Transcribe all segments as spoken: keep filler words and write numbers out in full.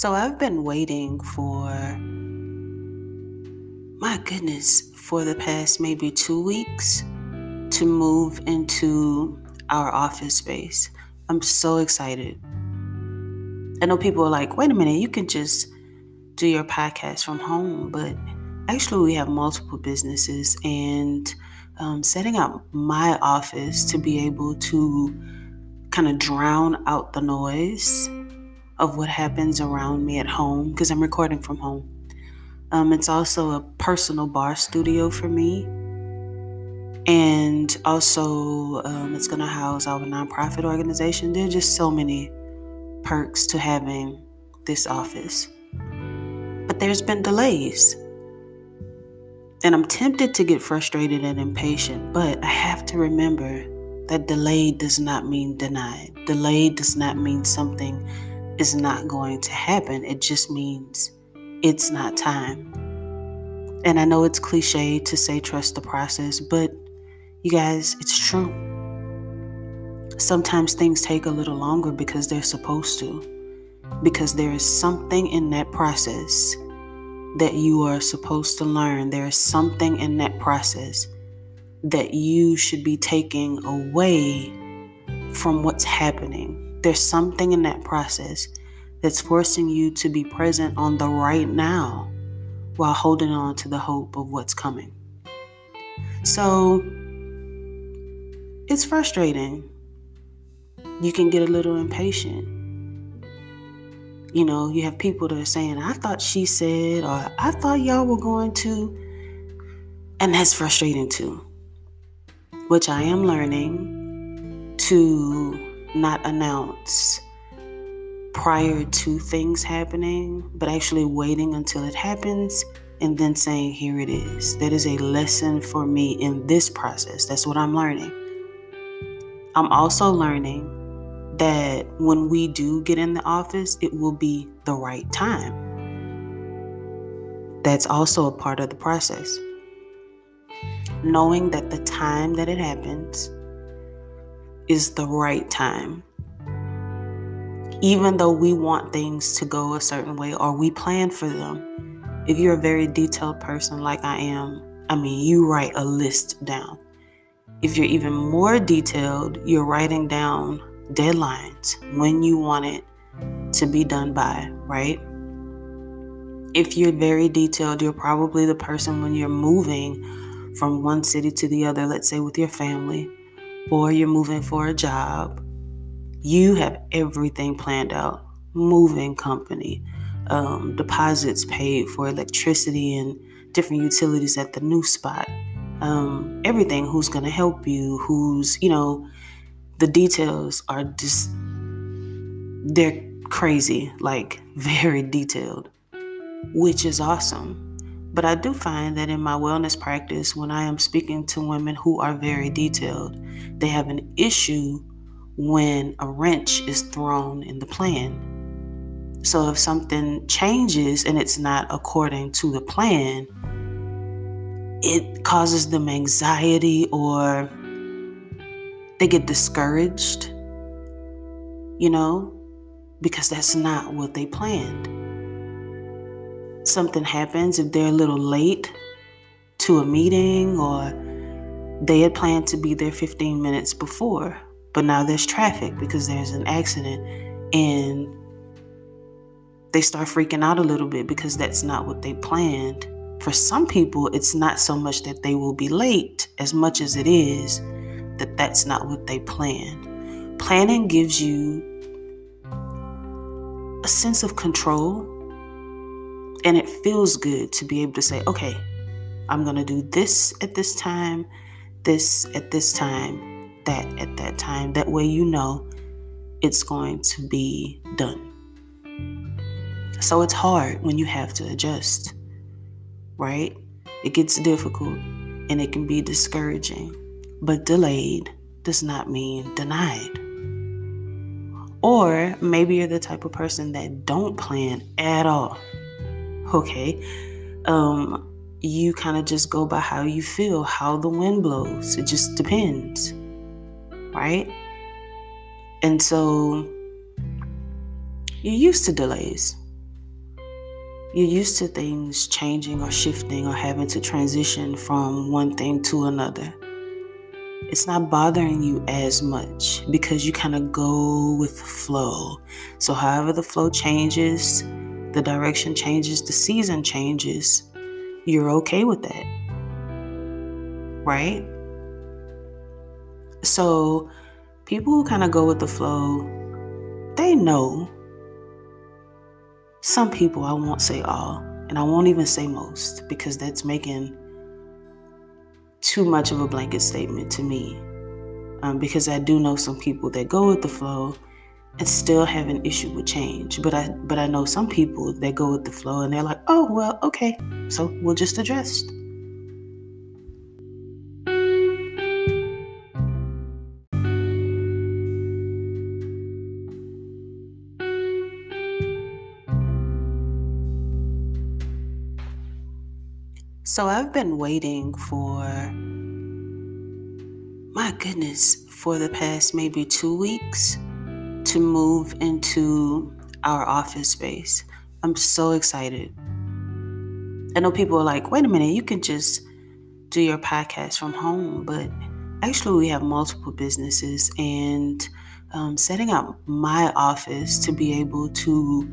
So I've been waiting for, my goodness, for the past maybe two weeks to move into our office space. I'm so excited. I know people are like, wait a minute, you can just do your podcast from home, but actually we have multiple businesses, and um, setting up my office to be able to kind of drown out the noise of what happens around me at home, because I'm recording from home. Um, it's also a personal bar studio for me. And also um, it's going to house our nonprofit organization. There are just so many perks to having this office. But there's been delays. And I'm tempted to get frustrated and impatient, but I have to remember that delayed does not mean denied. Delayed does not mean something is not going to happen. It just means it's not time. And I know it's cliche to say trust the process, but you guys, it's true. Sometimes things take a little longer because they're supposed to, because there is something in that process that you are supposed to learn. There is something in that process that you should be taking away from what's happening. There's something in that process that's forcing you to be present on the right now while holding on to the hope of what's coming. So it's frustrating. You can get a little impatient. You know, you have people that are saying, I thought she said, or I thought y'all were going to, and that's frustrating too, which I am learning to not announce prior to things happening, but actually waiting until it happens and then saying, here it is. That is a lesson for me in this process. That's what I'm learning. I'm also learning that when we do get in the office, it will be the right time. That's also a part of the process. Knowing that the time that it happens is the right time. Even though we want things to go a certain way or we plan for them, if you're a very detailed person like I am, I mean, you write a list down. If you're even more detailed, you're writing down deadlines, when you want it to be done by, right? If you're very detailed, you're probably the person when you're moving from one city to the other, let's say with your family, or you're moving for a job, you have everything planned out. Moving company, um, deposits paid for electricity and different utilities at the new spot, um, everything, who's going to help you, who's, you know, the details are just, they're crazy, like very detailed, which is awesome. But I do find that in my wellness practice, when I am speaking to women who are very detailed, they have an issue when a wrench is thrown in the plan. So if something changes and it's not according to the plan, it causes them anxiety, or they get discouraged, you know, because that's not what they planned. Something happens if they're a little late to a meeting, or they had planned to be there fifteen minutes before, but now there's traffic because there's an accident, and they start freaking out a little bit because that's not what they planned. For some people, it's not so much that they will be late as much as it is that that's not what they planned. Planning gives you a sense of control, and it feels good to be able to say, okay, I'm going to do this at this time, this at this time, that at that time. That way you know it's going to be done. So it's hard when you have to adjust, right? It gets difficult and it can be discouraging. But delayed does not mean denied. Or maybe you're the type of person that don't plan at all. Okay. Um, you kind of just go by how you feel, how the wind blows. It just depends, right? And so you're used to delays. You're used to things changing or shifting or having to transition from one thing to another. It's not bothering you as much because you kind of go with the flow. So however the flow changes, the direction changes, the season changes, you're okay with that, right? So people who kind of go with the flow, they know. Some people, I won't say all, and I won't even say most, because that's making too much of a blanket statement to me, um, because I do know some people that go with the flow and still have an issue with change. But I but I know some people that go with the flow and they're like, oh, well, okay, so we'll just adjust. So I've been waiting for, my goodness, for the past maybe two weeks to move into our office space. I'm so excited. I know people are like, wait a minute, you can just do your podcast from home. But actually, we have multiple businesses, and um, setting up my office to be able to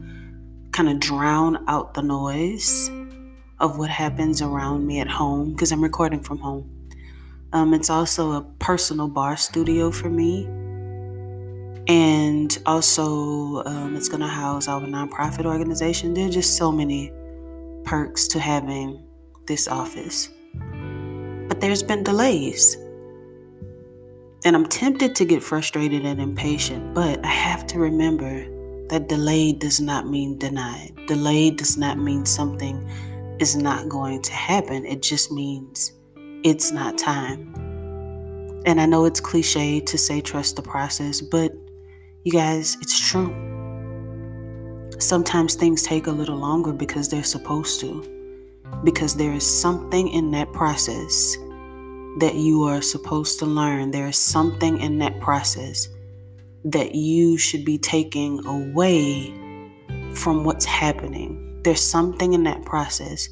kind of drown out the noise of what happens around me at home, because I'm recording from home. Um, it's also a personal bar studio for me. And also um, it's gonna house our nonprofit organization. There are just so many perks to having this office. But there's been delays. And I'm tempted to get frustrated and impatient, but I have to remember that delayed does not mean denied. Delayed does not mean something is not going to happen. It just means it's not time. And I know it's cliche to say trust the process, but you guys, it's true. Sometimes things take a little longer because they're supposed to, because there is something in that process that you are supposed to learn. There is something in that process that you should be taking away from what's happening. There's something in that process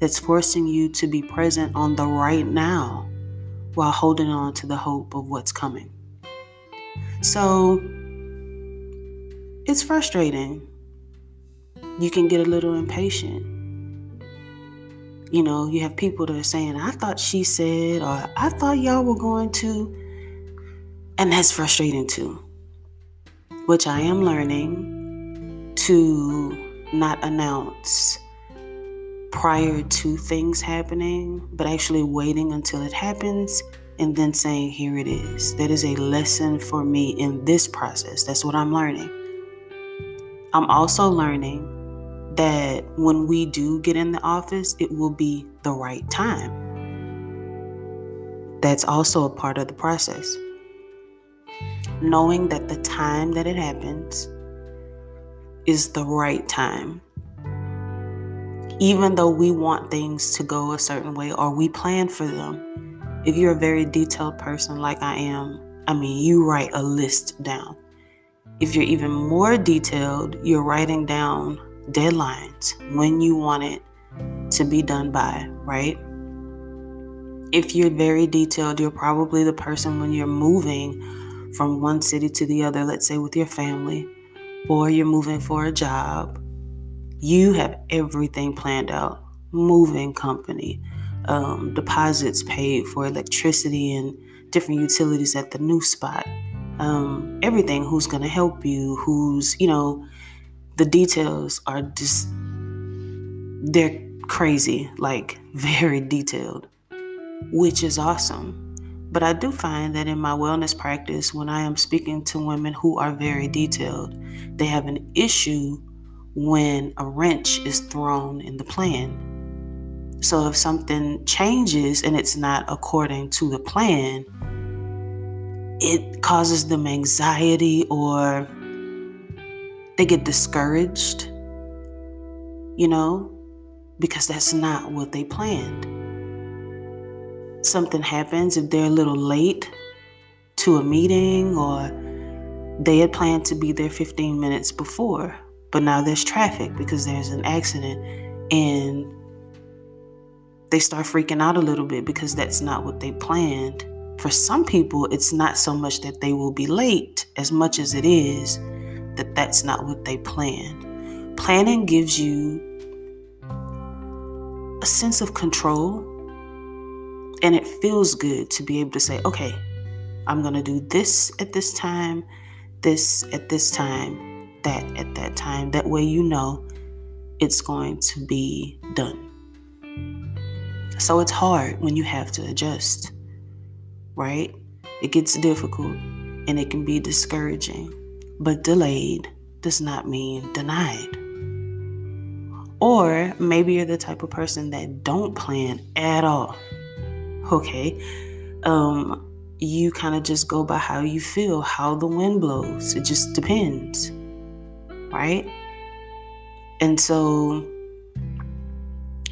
that's forcing you to be present on the right now while holding on to the hope of what's coming. So it's frustrating. You can get a little impatient. You know, you have people that are saying, I thought she said, or I thought y'all were going to, and that's frustrating too, which I am learning to not announce prior to things happening, but actually waiting until it happens and then saying, here it is. That is a lesson for me in this process. That's what I'm learning. I'm also learning that when we do get in the office, it will be the right time. That's also a part of the process. Knowing that the time that it happens is the right time. Even though we want things to go a certain way or we plan for them, if you're a very detailed person like I am, I mean, you write a list down. If you're even more detailed, you're writing down deadlines, when you want it to be done by, right? If you're very detailed, you're probably the person when you're moving from one city to the other, let's say with your family, or you're moving for a job, you have everything planned out. Moving company, um, deposits paid for electricity and different utilities at the new spot. Um, everything, who's going to help you, who's, you know, the details are just, they're crazy, like very detailed, which is awesome. But I do find that in my wellness practice, when I am speaking to women who are very detailed, they have an issue when a wrench is thrown in the plan. So if something changes and it's not according to the plan, it causes them anxiety or they get discouraged, you know, because that's not what they planned. Something happens, if they're a little late to a meeting or they had planned to be there fifteen minutes before, but now there's traffic because there's an accident, and they start freaking out a little bit because that's not what they planned. For some people, it's not so much that they will be late as much as it is that that's not what they planned. Planning gives you a sense of control, and it feels good to be able to say, okay, I'm going to do this at this time, this at this time, that at that time. That way you know it's going to be done. So it's hard when you have to adjust, right? It gets difficult and it can be discouraging. But delayed does not mean denied. Or maybe you're the type of person that don't plan at all. Okay. Um, you kind of just go by how you feel, how the wind blows. It just depends, right? And so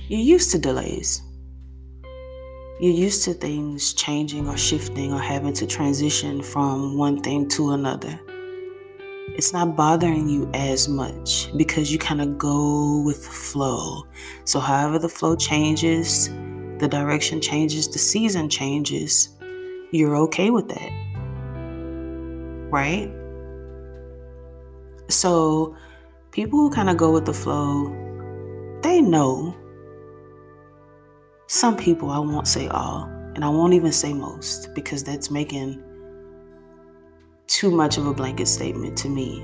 you're used to delays. You're used to things changing or shifting or having to transition from one thing to another. It's not bothering you as much because you kind of go with the flow. So however the flow changes, the direction changes, the season changes, you're okay with that, right? So people who kind of go with the flow, they know. Some people, I won't say all, and I won't even say most, because that's making too much of a blanket statement to me,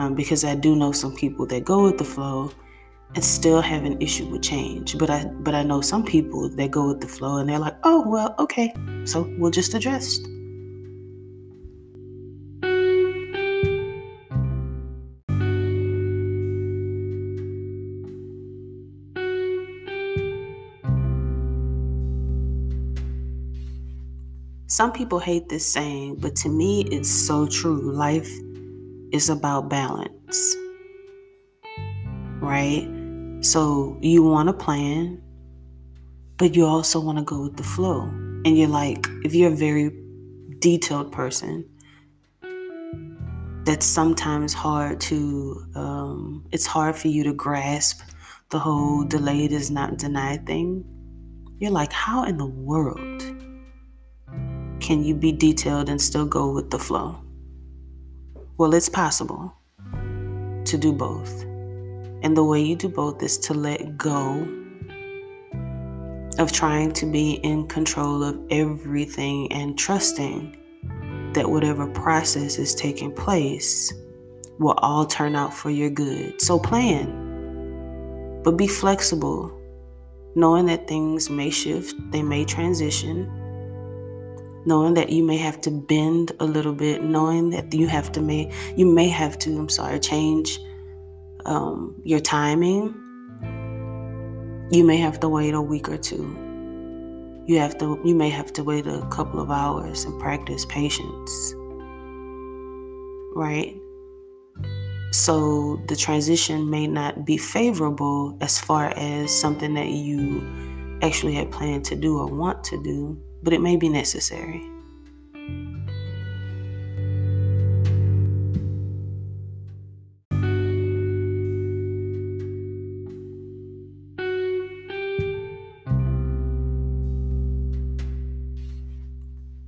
um, because I do know some people that go with the flow and still have an issue with change. But I but I know some people that go with the flow and they're like, oh, well, okay, so we'll just adjust. Some people hate this saying, but to me, it's so true. Life is about balance, right? So you want to plan, but you also want to go with the flow. And you're like, if you're a very detailed person, that's sometimes hard to, um, it's hard for you to grasp the whole delayed is not denied thing. You're like, how in the world can you be detailed and still go with the flow? Well, it's possible to do both. And the way you do both is to let go of trying to be in control of everything and trusting that whatever process is taking place will all turn out for your good. So plan, but be flexible, knowing that things may shift, they may transition, knowing that you may have to bend a little bit, knowing that you have to may you may have to, I'm sorry, change um, your timing. You may have to wait a week or two. You have to you may have to wait a couple of hours and practice patience, right? So the transition may not be favorable as far as something that you actually had planned to do or want to do, but it may be necessary.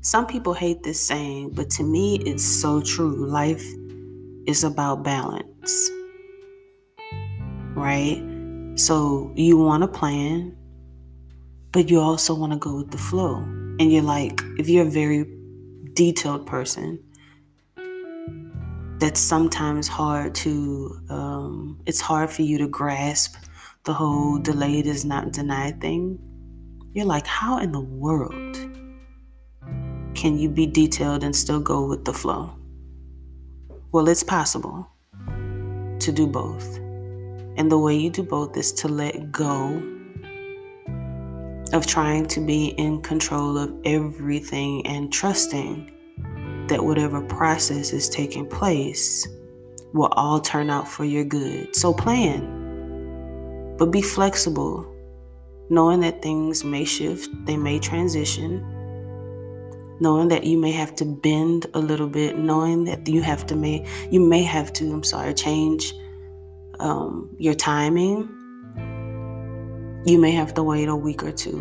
Some people hate this saying, but to me, it's so true. Life is about balance, right? So you want to plan, but you also want to go with the flow. And you're like, if you're a very detailed person, that's sometimes hard to, um, it's hard for you to grasp the whole delayed is not denied thing. You're like, how in the world can you be detailed and still go with the flow? Well, it's possible to do both. And the way you do both is to let go of trying to be in control of everything and trusting that whatever process is taking place will all turn out for your good. So plan, but be flexible, knowing that things may shift, they may transition, knowing that you may have to bend a little bit, knowing that you have to may you may have to, I'm sorry, change um, your timing. You may have to wait a week or two.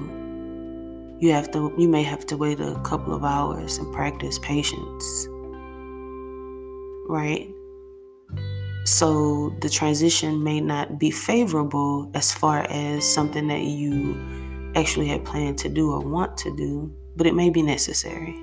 You have to, you may have to wait a couple of hours and practice patience, right? So the transition may not be favorable as far as something that you actually had planned to do or want to do, but it may be necessary.